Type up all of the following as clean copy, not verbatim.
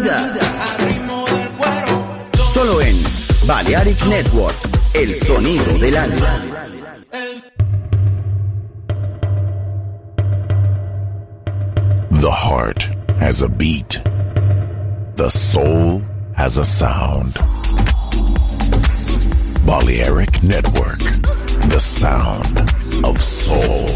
vida solo en Balearic Network, el sonido del alma. The heart has a beat. The soul has a sound. Balearic Network, the sound of soul.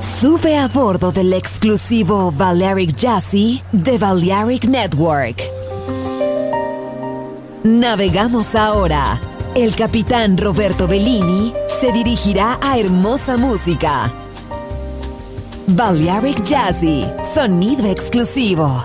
Sube a bordo del exclusivo Balearic Jazzy de Balearic Network. Navegamos ahora. El capitán Roberto Bellini se dirigirá a hermosa música. Balearic Jazzy, sonido exclusivo.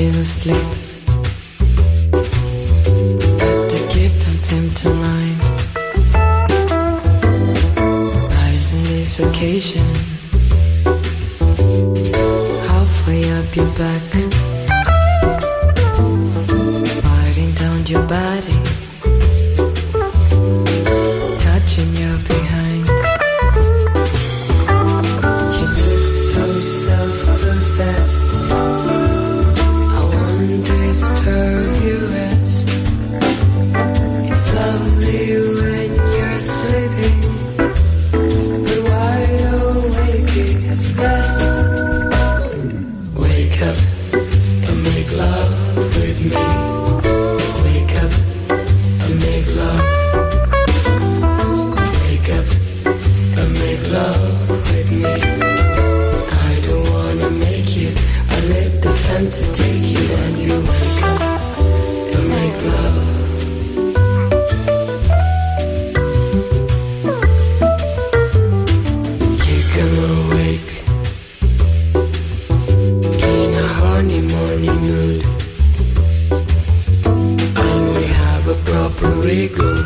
she was asleep, but the gift don't seem to rhyme. Rising this occasion, halfway up your back, sliding down your body, touching your behind. You look so self-possessed, I won't disturb your rest. It's lovely when you're sleeping, but wide awake is best. Wake up and make love with me. Wake up and make love. Wake up and make love with me. I don't wanna make you, I let the fancy take you, and you wake up and make love. You come awake in a horny morning mood, and we have a proper wriggle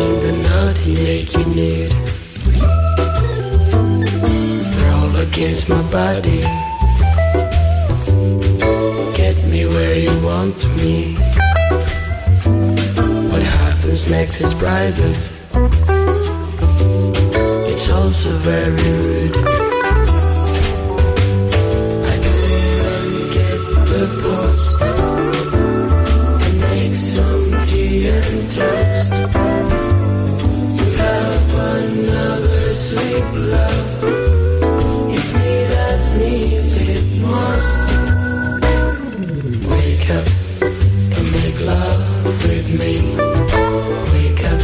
in the night you make you nude. Roll against my body, get me where you want me. What happens next is private, it's also very rude. I go and get the post and make some tea and toast. You have another sleep, love. It's me that needs it most. Wake up and make love with me. Wake up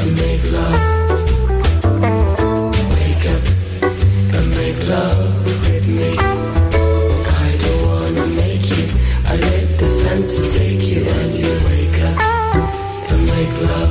and make love. Wake up and make love with me. I don't wanna make you, I let the fancy take you, and you wake up and make love.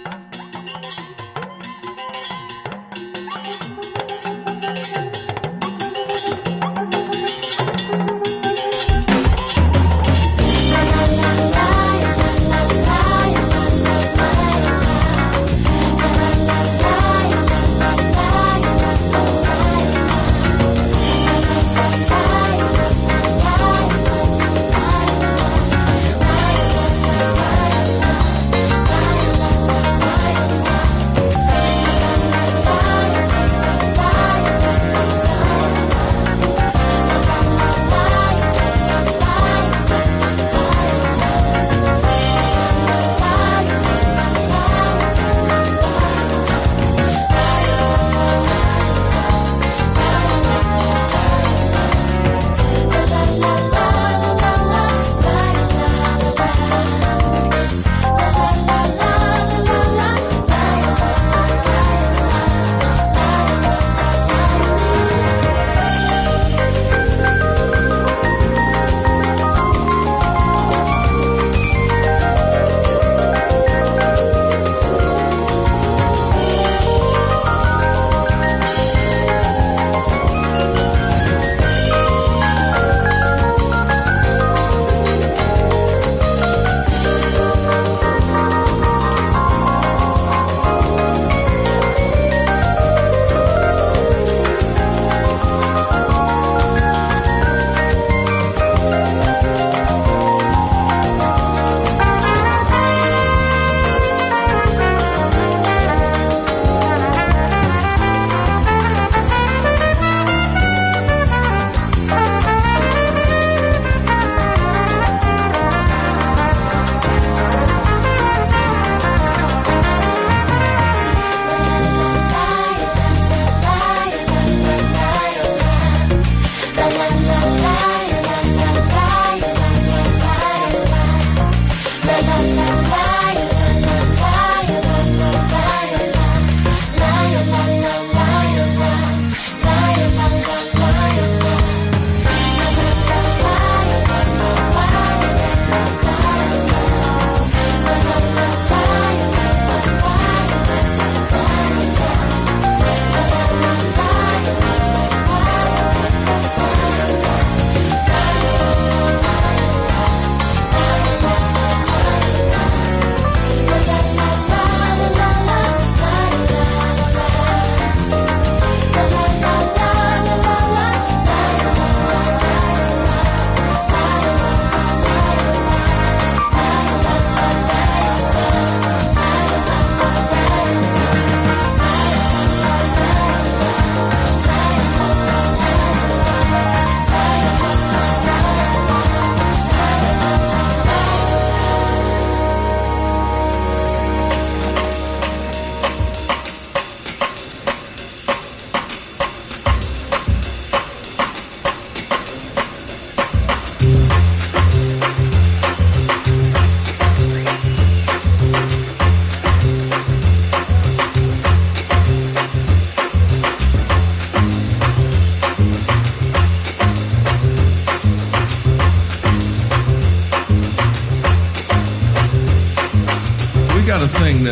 thing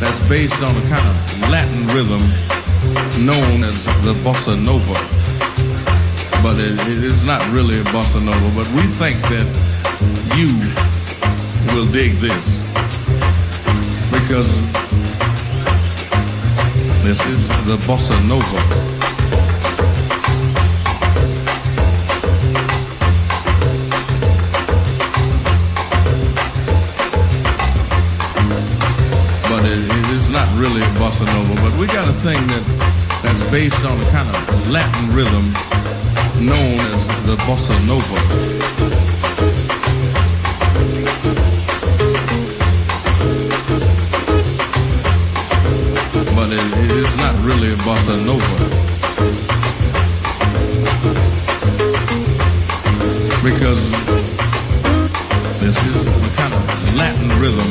that's based on a kind of Latin rhythm known as the bossa nova. But it is not really a bossa nova, but we think that you will dig this because this is the bossa nova. Really a bossa nova, but we got a thing that's based on a kind of Latin rhythm known as the bossa nova. But it is not really a bossa nova because this is a kind of Latin rhythm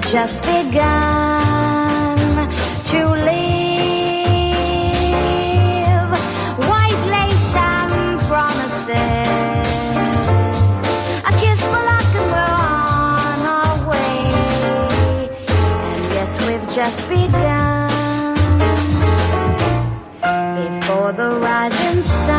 had just begun to live. Why play some promises? A kiss for luck and we're on our way. And yes, we've just begun before the rising sun.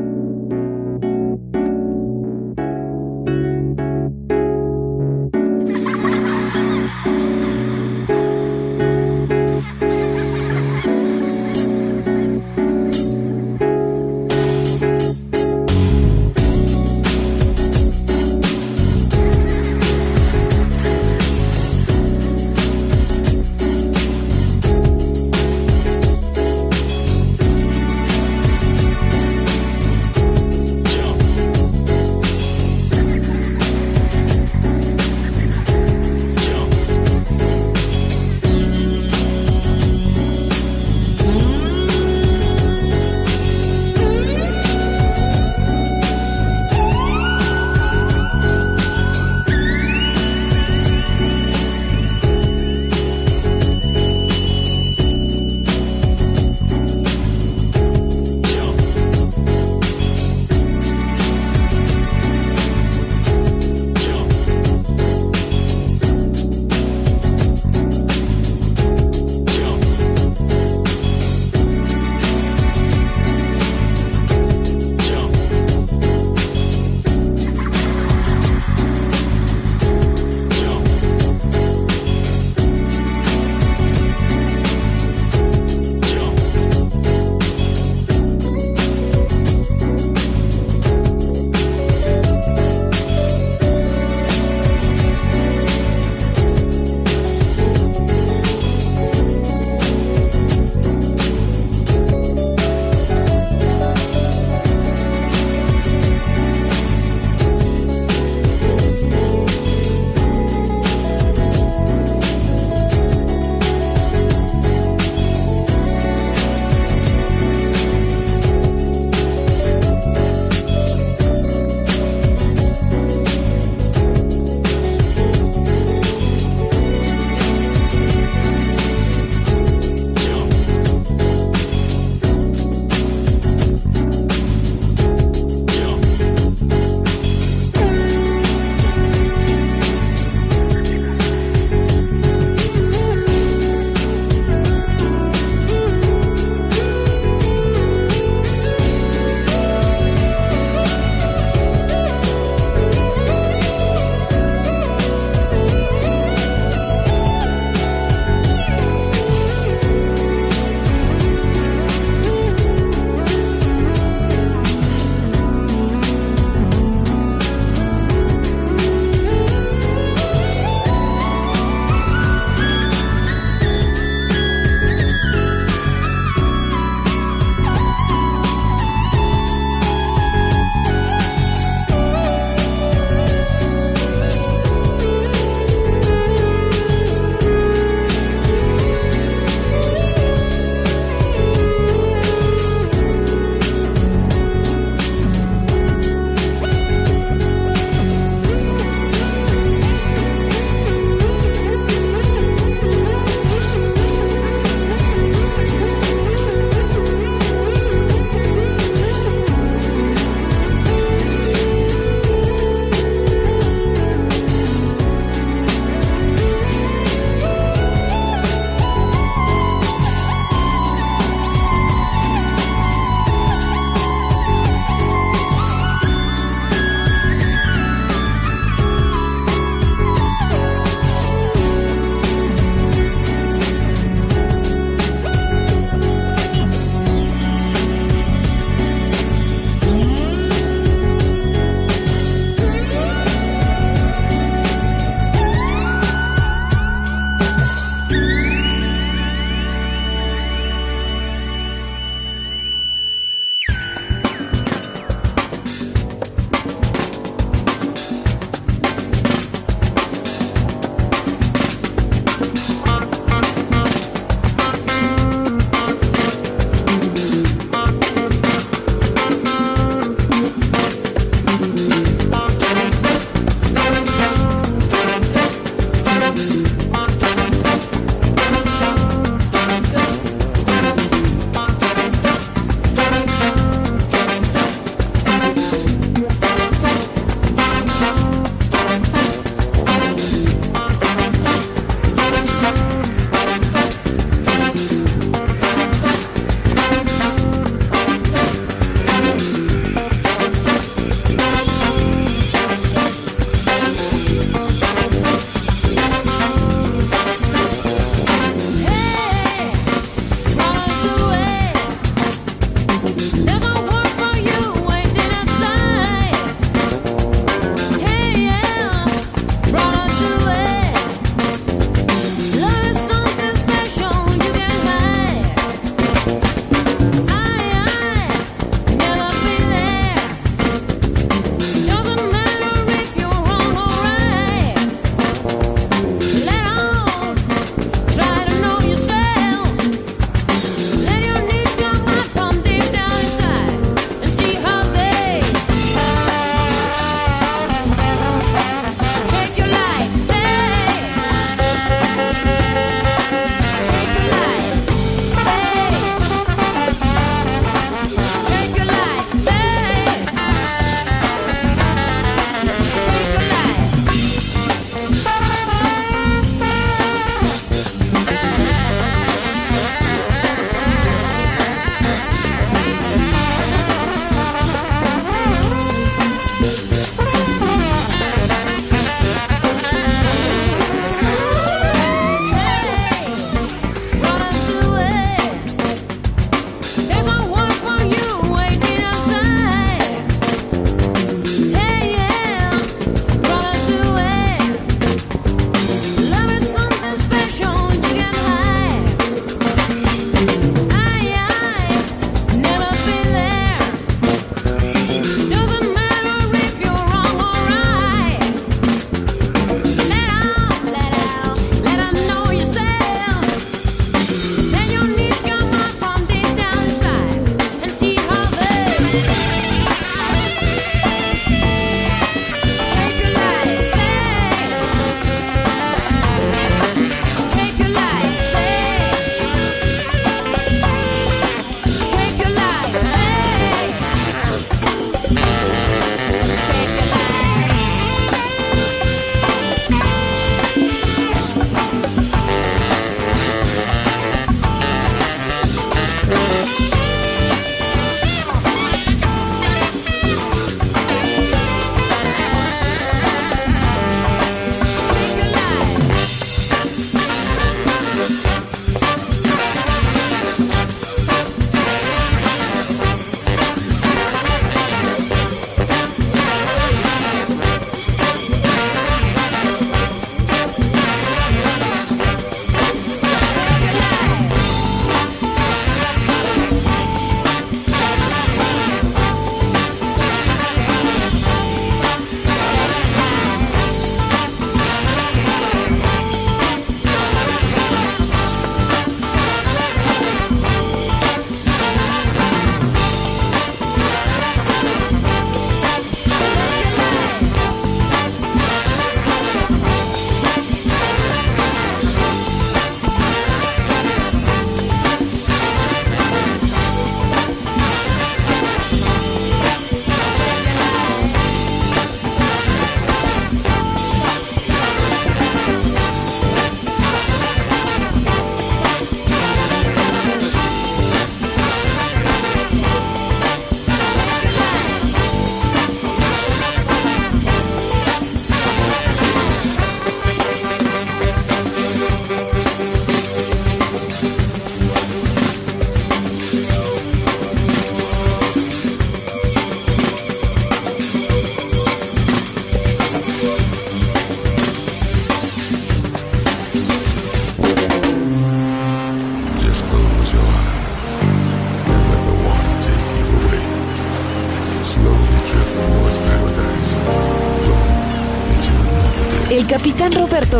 capitán Roberto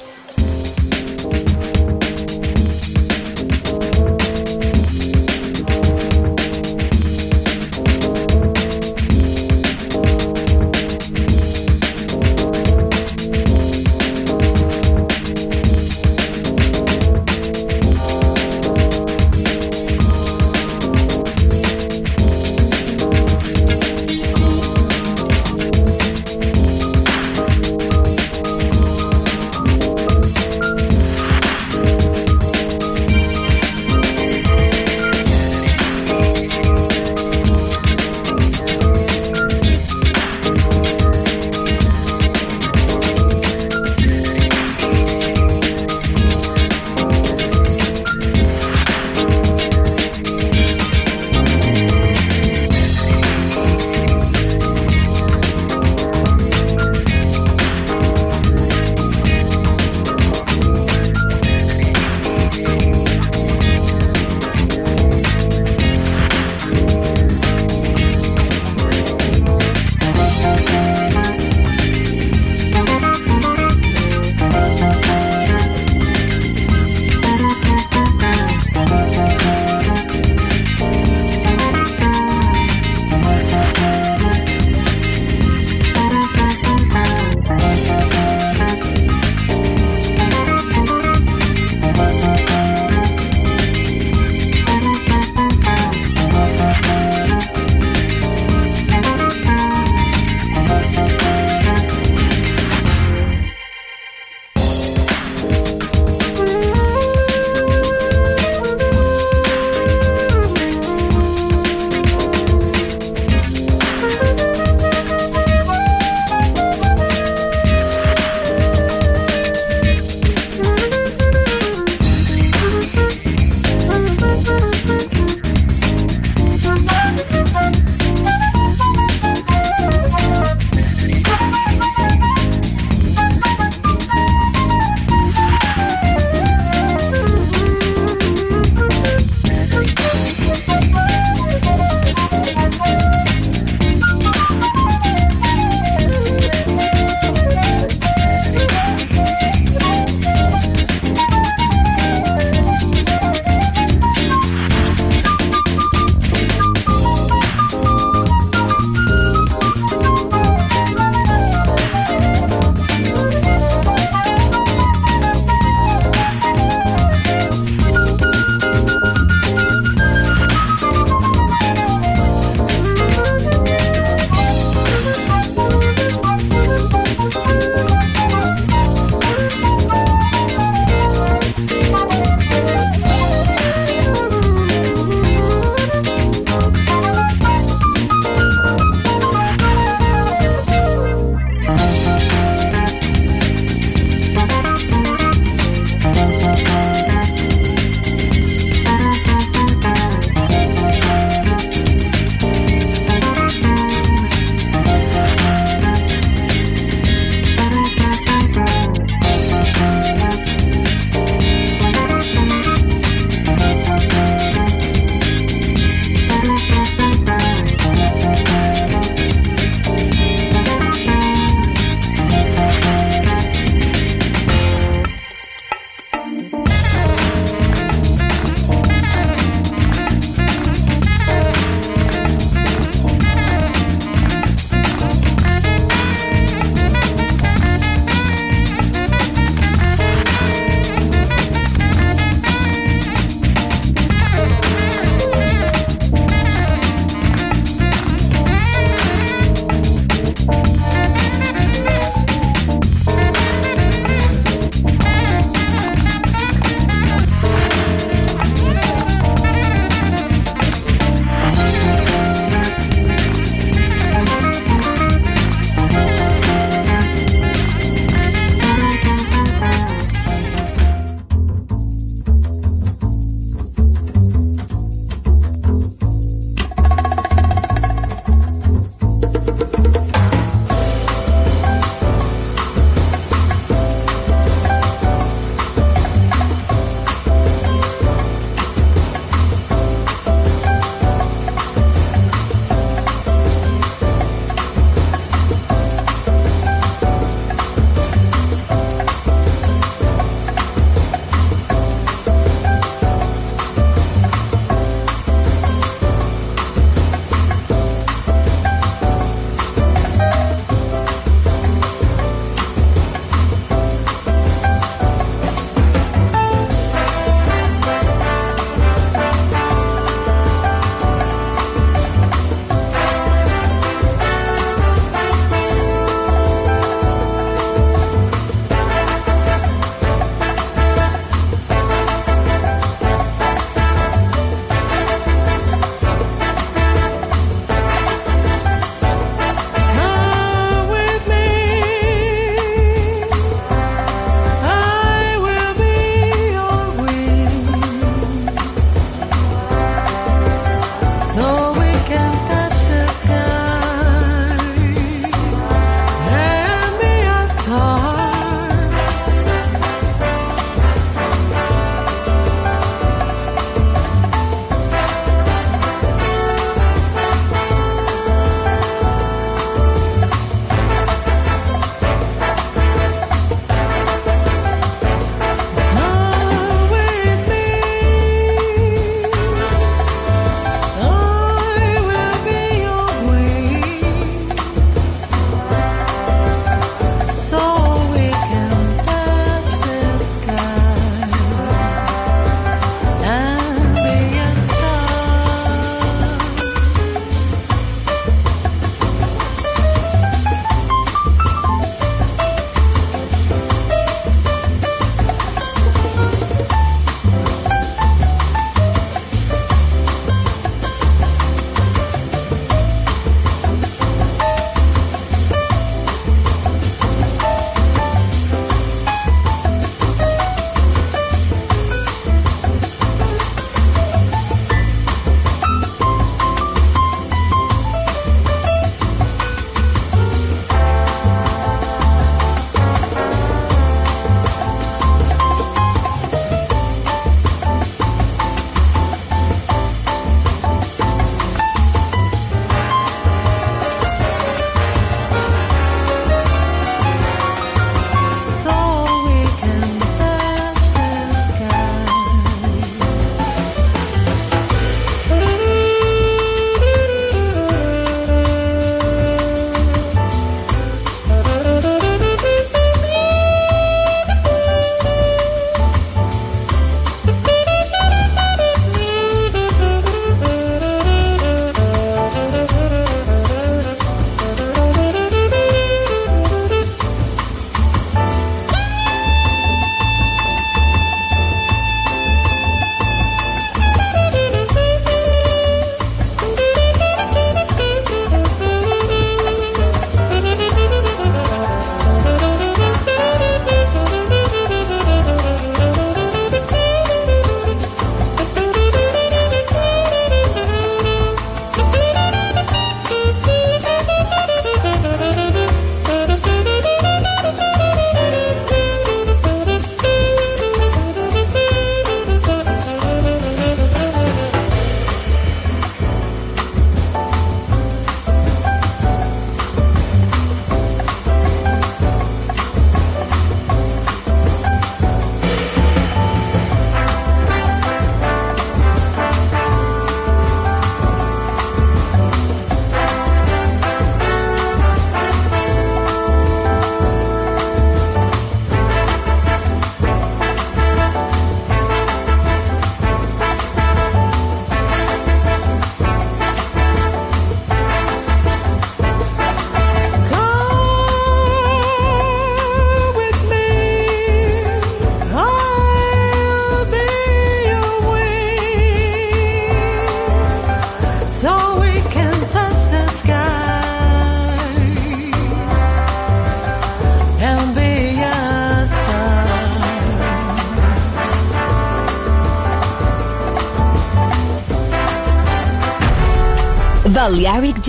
Balearic